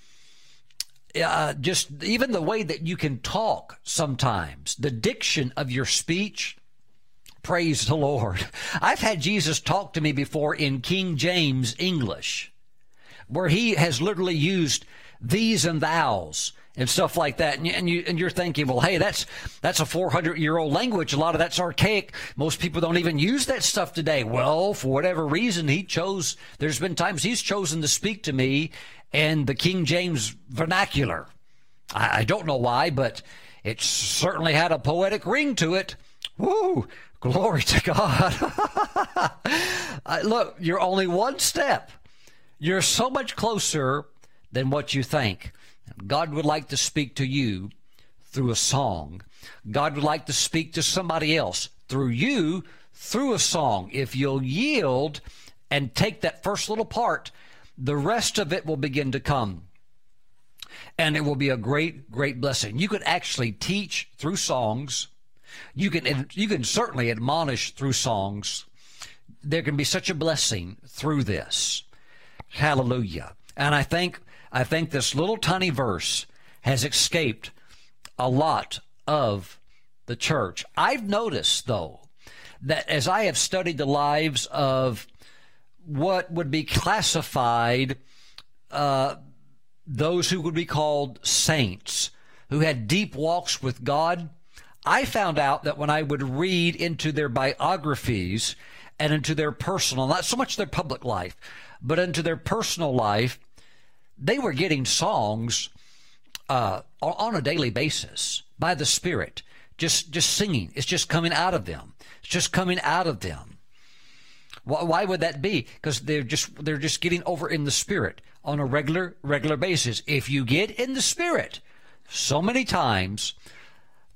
just even the way that you can talk sometimes, the diction of your speech. Praise the Lord. I've had Jesus talk to me before in King James English, where he has literally used these and thous and stuff like that. And you're thinking, well, hey, that's a 400-year-old language. A lot of that's archaic. Most people don't even use that stuff today. Well, for whatever reason, he chose, there's been times he's chosen to speak to me in the King James vernacular. I don't know why, but it certainly had a poetic ring to it. Woo! Glory to God. Look, you're only one step. You're so much closer than what you think. God would like to speak to you through a song. God would like to speak to somebody else through you, through a song. If you'll yield and take that first little part, the rest of it will begin to come. And it will be a great, great blessing. You could actually teach through songs. You can certainly admonish through songs. There can be such a blessing through this. Hallelujah. And I think this little tiny verse has escaped a lot of the church. I've noticed, though, that as I have studied the lives of what would be classified those who would be called saints, who had deep walks with God, I found out that when I would read into their biographies and into their personal, not so much their public life, but into their personal life, they were getting songs on a daily basis by the Spirit, just singing. It's just coming out of them. It's just coming out of them. Why would that be? Because they're just getting over in the Spirit on a regular basis. If you get in the Spirit, so many times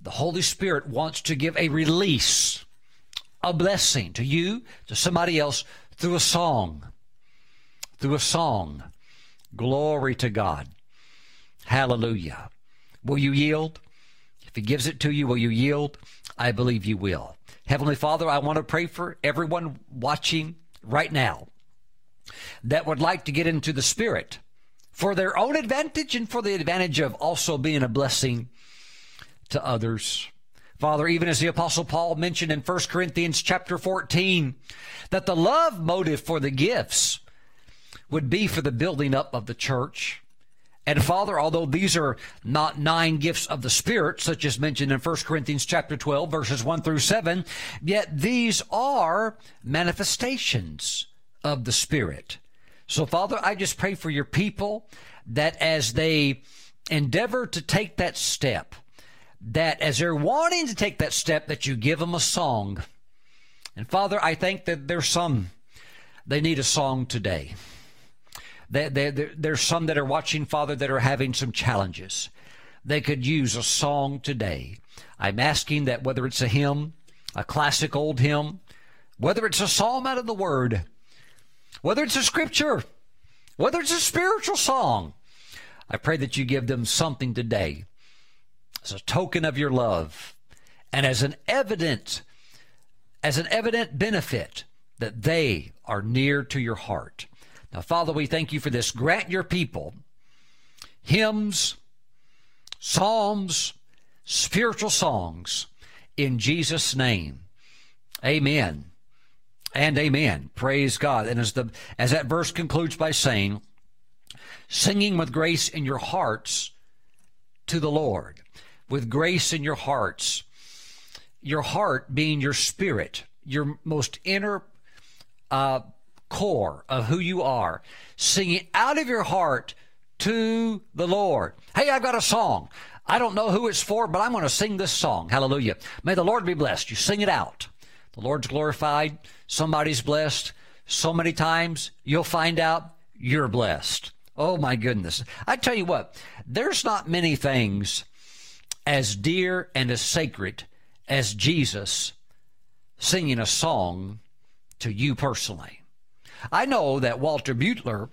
the Holy Spirit wants to give a release, a blessing to you, to somebody else, through a song. Through a song. Glory to God. Hallelujah. Will you yield? If He gives it to you, will you yield? I believe you will. Heavenly Father, I want to pray for everyone watching right now that would like to get into the Spirit for their own advantage and for the advantage of also being a blessing to others. Father, even as the Apostle Paul mentioned in 1 Corinthians chapter 14, that the love motive for the gifts would be for the building up of the church. And Father, although these are not 9 gifts of the Spirit, such as mentioned in 1 Corinthians chapter 12, verses 1-7, yet these are manifestations of the Spirit. So Father, I just pray for your people that as they endeavor to take that step, that as they're wanting to take that step, that you give them a song. And Father, I think that there's some, they need a song today. There's some that are watching, Father, that are having some challenges. They could use a song today. I'm asking that whether it's a hymn, a classic old hymn, whether it's a psalm out of the Word, whether it's a scripture, whether it's a spiritual song, I pray that you give them something today, as a token of your love and as an evident benefit that they are near to your heart. Now, Father, we thank you for this. Grant your people hymns, psalms, spiritual songs in Jesus' name. Amen and amen. Praise God. And as that verse concludes by saying, singing with grace in your hearts to the Lord. With grace in your hearts, your heart being your spirit, your most inner core of who you are, singing out of your heart to the Lord. Hey, I've got a song. I don't know who it's for, but I'm going to sing this song. Hallelujah. May the Lord be blessed. You sing it out. The Lord's glorified. Somebody's blessed. So many times you'll find out you're blessed. Oh, my goodness. I tell you what, there's not many things as dear and as sacred as Jesus singing a song to you personally. I know that Walter Butler,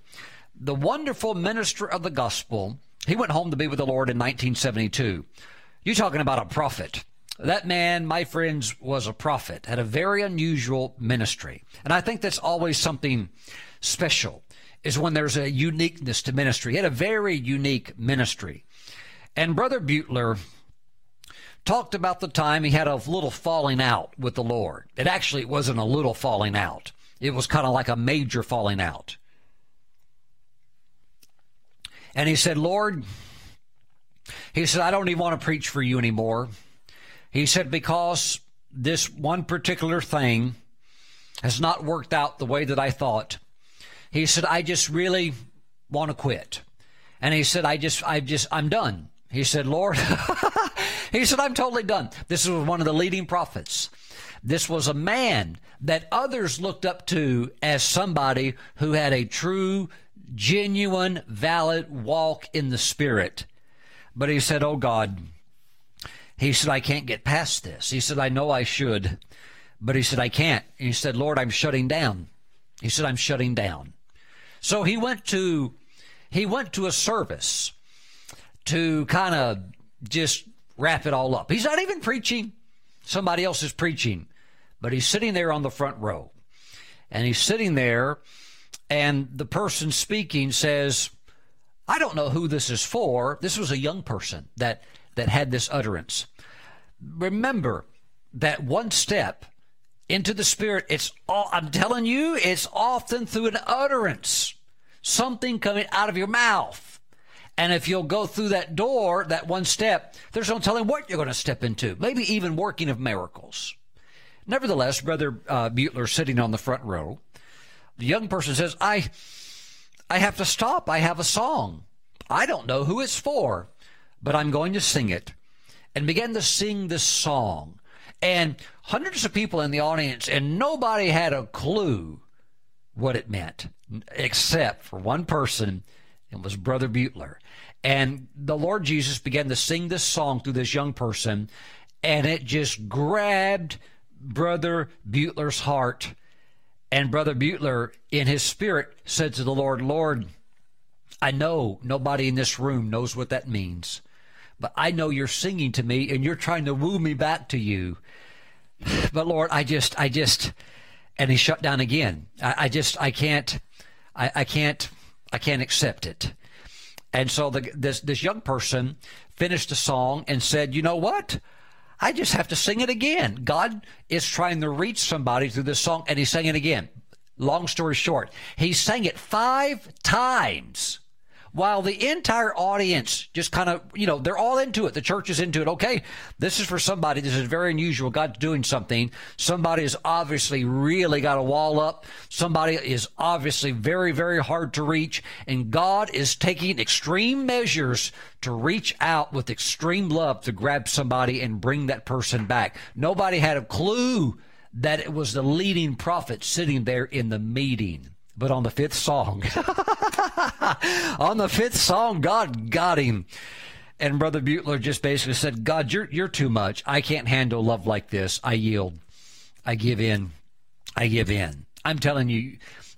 the wonderful minister of the gospel, he went home to be with the Lord in 1972. You're talking about a prophet. That man, my friends, was a prophet, had a very unusual ministry. And I think that's always something special, is when there's a uniqueness to ministry. He had a very unique ministry. And Brother Butler talked about the time he had a little falling out with the Lord. It actually wasn't a little falling out. It was kind of like a major falling out. And he said, Lord, he said, I don't even want to preach for you anymore. He said, because this one particular thing has not worked out the way that I thought. He said, I just really want to quit. And he said, I'm done. He said, Lord, he said, I'm totally done. This was one of the leading prophets. This was a man that others looked up to as somebody who had a true, genuine, valid walk in the Spirit. But he said, oh God, he said, I can't get past this. He said, I know I should, but he said, I can't. He said, Lord, I'm shutting down. He said, I'm shutting down. So he went to a service to kind of just wrap it all up. He's not even preaching. Somebody else is preaching, but he's sitting there on the front row, and he's sitting there, and the person speaking says, I don't know who this is for. This was a young person that had this utterance. Remember that one step into the Spirit, I'm telling you, it's often through an utterance, something coming out of your mouth. And if you'll go through that door, that one step, there's no telling what you're going to step into, maybe even working of miracles. Nevertheless, Brother Butler, sitting on the front row, the young person says, I have to stop. I have a song. I don't know who it's for, but I'm going to sing it. And began to sing this song. And hundreds of people in the audience, and nobody had a clue what it meant, except for one person. It was Brother Butler. And the Lord Jesus began to sing this song through this young person, and it just grabbed Brother Butler's heart. And Brother Butler, in his spirit, said to the Lord, Lord, I know nobody in this room knows what that means, but I know you're singing to me, and you're trying to woo me back to you. But Lord, and he shut down again. I can't accept it. And so this young person finished the song and said, you know what? I just have to sing it again. God is trying to reach somebody through this song, and he sang it again. Long story short, he sang it 5 times while the entire audience just kind of, they're all into it. The church is into it. Okay, this is for somebody. This is very unusual. God's doing something. Somebody has obviously really got a wall up. Somebody is obviously very, very hard to reach, and God is taking extreme measures to reach out with extreme love to grab somebody and bring that person back. Nobody had a clue that it was the leading prophet sitting there in the meeting. But on the 5th song, on the 5th song, God got him. And Brother Butler just basically said, God, you're too much. I can't handle love like this. I yield. I give in. I give in. I'm telling you,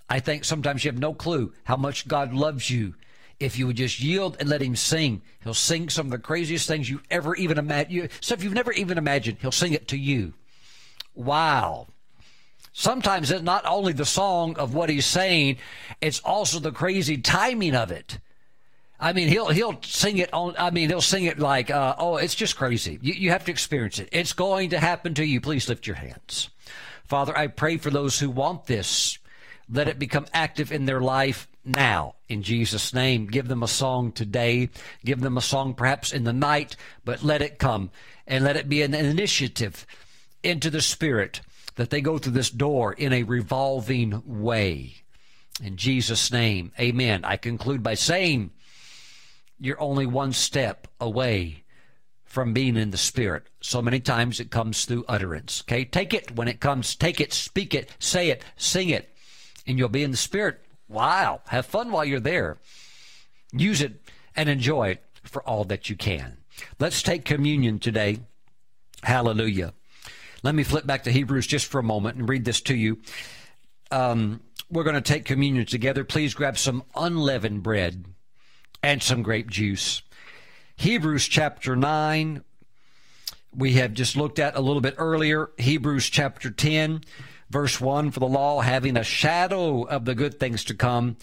I think sometimes you have no clue how much God loves you. If you would just yield and let him sing, he'll sing some of the craziest things you ever even imagine, stuff you've never even imagined. He'll sing it to you. Wow. Sometimes it's not only the song of what he's saying, it's also the crazy timing of it. I mean, he'll sing it on. I mean, he'll sing it like, it's just crazy. You have to experience it. It's going to happen to you. Please lift your hands. Father, I pray for those who want this. Let it become active in their life now. In Jesus' name, give them a song today. Give them a song perhaps in the night, but let it come and let it be an initiative into the Spirit, that they go through this door in a revolving way. In Jesus' name, amen. I conclude by saying you're only one step away from being in the Spirit. So many times it comes through utterance. Okay, take it when it comes. Take it, speak it, say it, sing it, and you'll be in the Spirit. Wow, have fun while you're there. Use it and enjoy it for all that you can. Let's take communion today. Hallelujah. Let me flip back to Hebrews just for a moment and read this to you. We're going to take communion together. Please grab some unleavened bread and some grape juice. Hebrews chapter 9, we have just looked at a little bit earlier. Hebrews chapter 10, verse 1, for the law, having a shadow of the good things to come,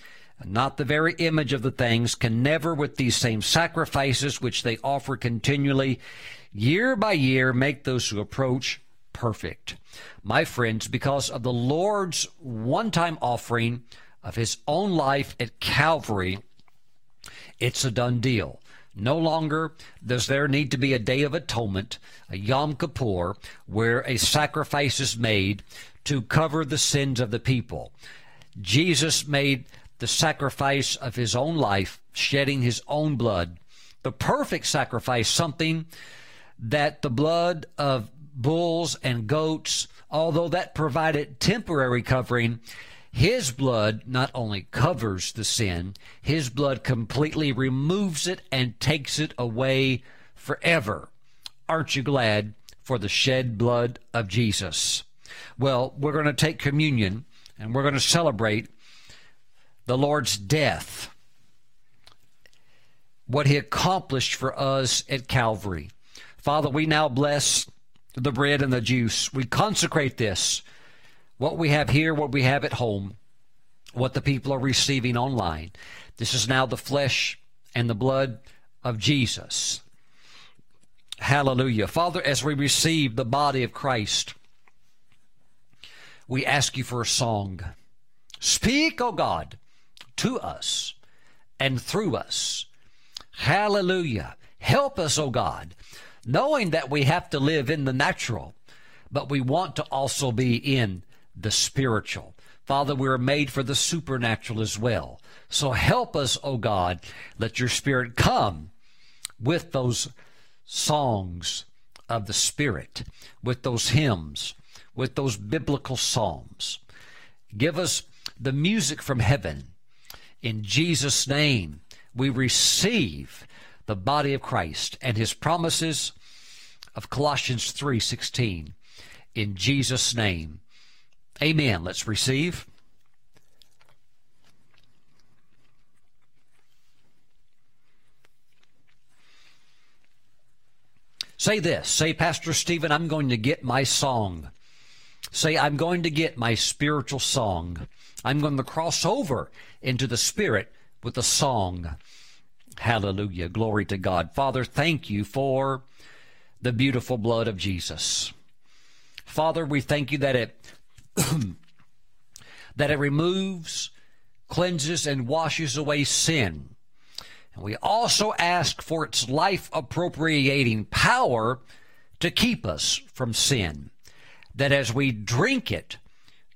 not the very image of the things, can never with these same sacrifices which they offer continually, year by year, make those who approach perfect. My friends, because of the Lord's one-time offering of his own life at Calvary, it's a done deal. No longer does there need to be a day of atonement, a Yom Kippur, where a sacrifice is made to cover the sins of the people. Jesus made the sacrifice of his own life, shedding his own blood, the perfect sacrifice, something that the blood of bulls and goats, although that provided temporary covering, his blood not only covers the sin, his blood completely removes it and takes it away forever. Aren't you glad for the shed blood of Jesus? Well, we're going to take communion and we're going to celebrate the Lord's death, what he accomplished for us at Calvary. Father, we now bless the bread and the juice. We consecrate this, what we have here, what we have at home, what the people are receiving online. This is now the flesh and the blood of Jesus. Hallelujah. Father, as we receive the body of Christ, we ask you for a song. Speak, O God, to us and through us. Hallelujah. Help us, O God, knowing that we have to live in the natural, but we want to also be in the spiritual. Father, we are made for the supernatural as well. So help us, O God. Let your Spirit come with those songs of the Spirit, with those hymns, with those biblical psalms. Give us the music from heaven. In Jesus' name, we receive the body of Christ and his promises of Colossians 3:16. In Jesus' name, amen. Let's receive. Say this. Say, Pastor Stephen, I'm going to get my song. Say, I'm going to get my spiritual song. I'm going to cross over into the Spirit with a song. Hallelujah. Glory to God. Father, thank you for the beautiful blood of Jesus. Father, we thank you that it that it removes, cleanses, and washes away sin. And we also ask for its life-appropriating power to keep us from sin, that as we drink it,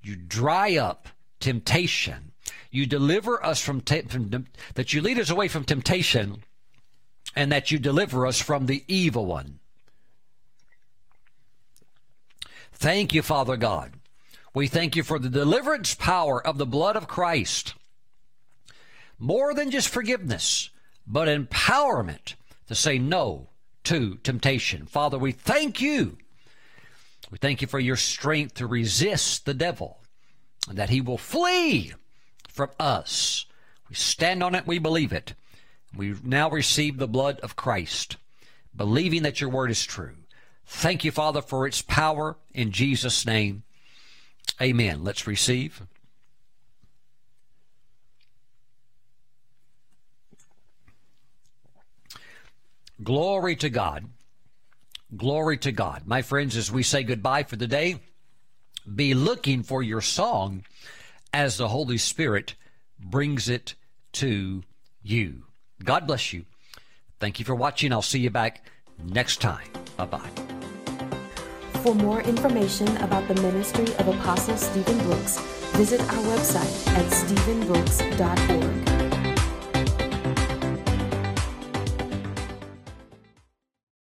you dry up temptation. You deliver us that you lead us away from temptation, and that you deliver us from the evil one. Thank you, Father God. We thank you for the deliverance power of the blood of Christ. More than just forgiveness, but empowerment to say no to temptation. Father, we thank you. We thank you for your strength to resist the devil, and that he will flee from us. We stand on it. We believe it. We now receive the blood of Christ, believing that your word is true. Thank you, Father, for its power. In Jesus' name, amen. Let's receive. Glory to God. Glory to God. My friends, as we say goodbye for the day, be looking for your song as the Holy Spirit brings it to you. God bless you. Thank you for watching. I'll see you back next time. Bye-bye. For more information about the ministry of Apostle Stephen Brooks, visit our website at stephenbrooks.org.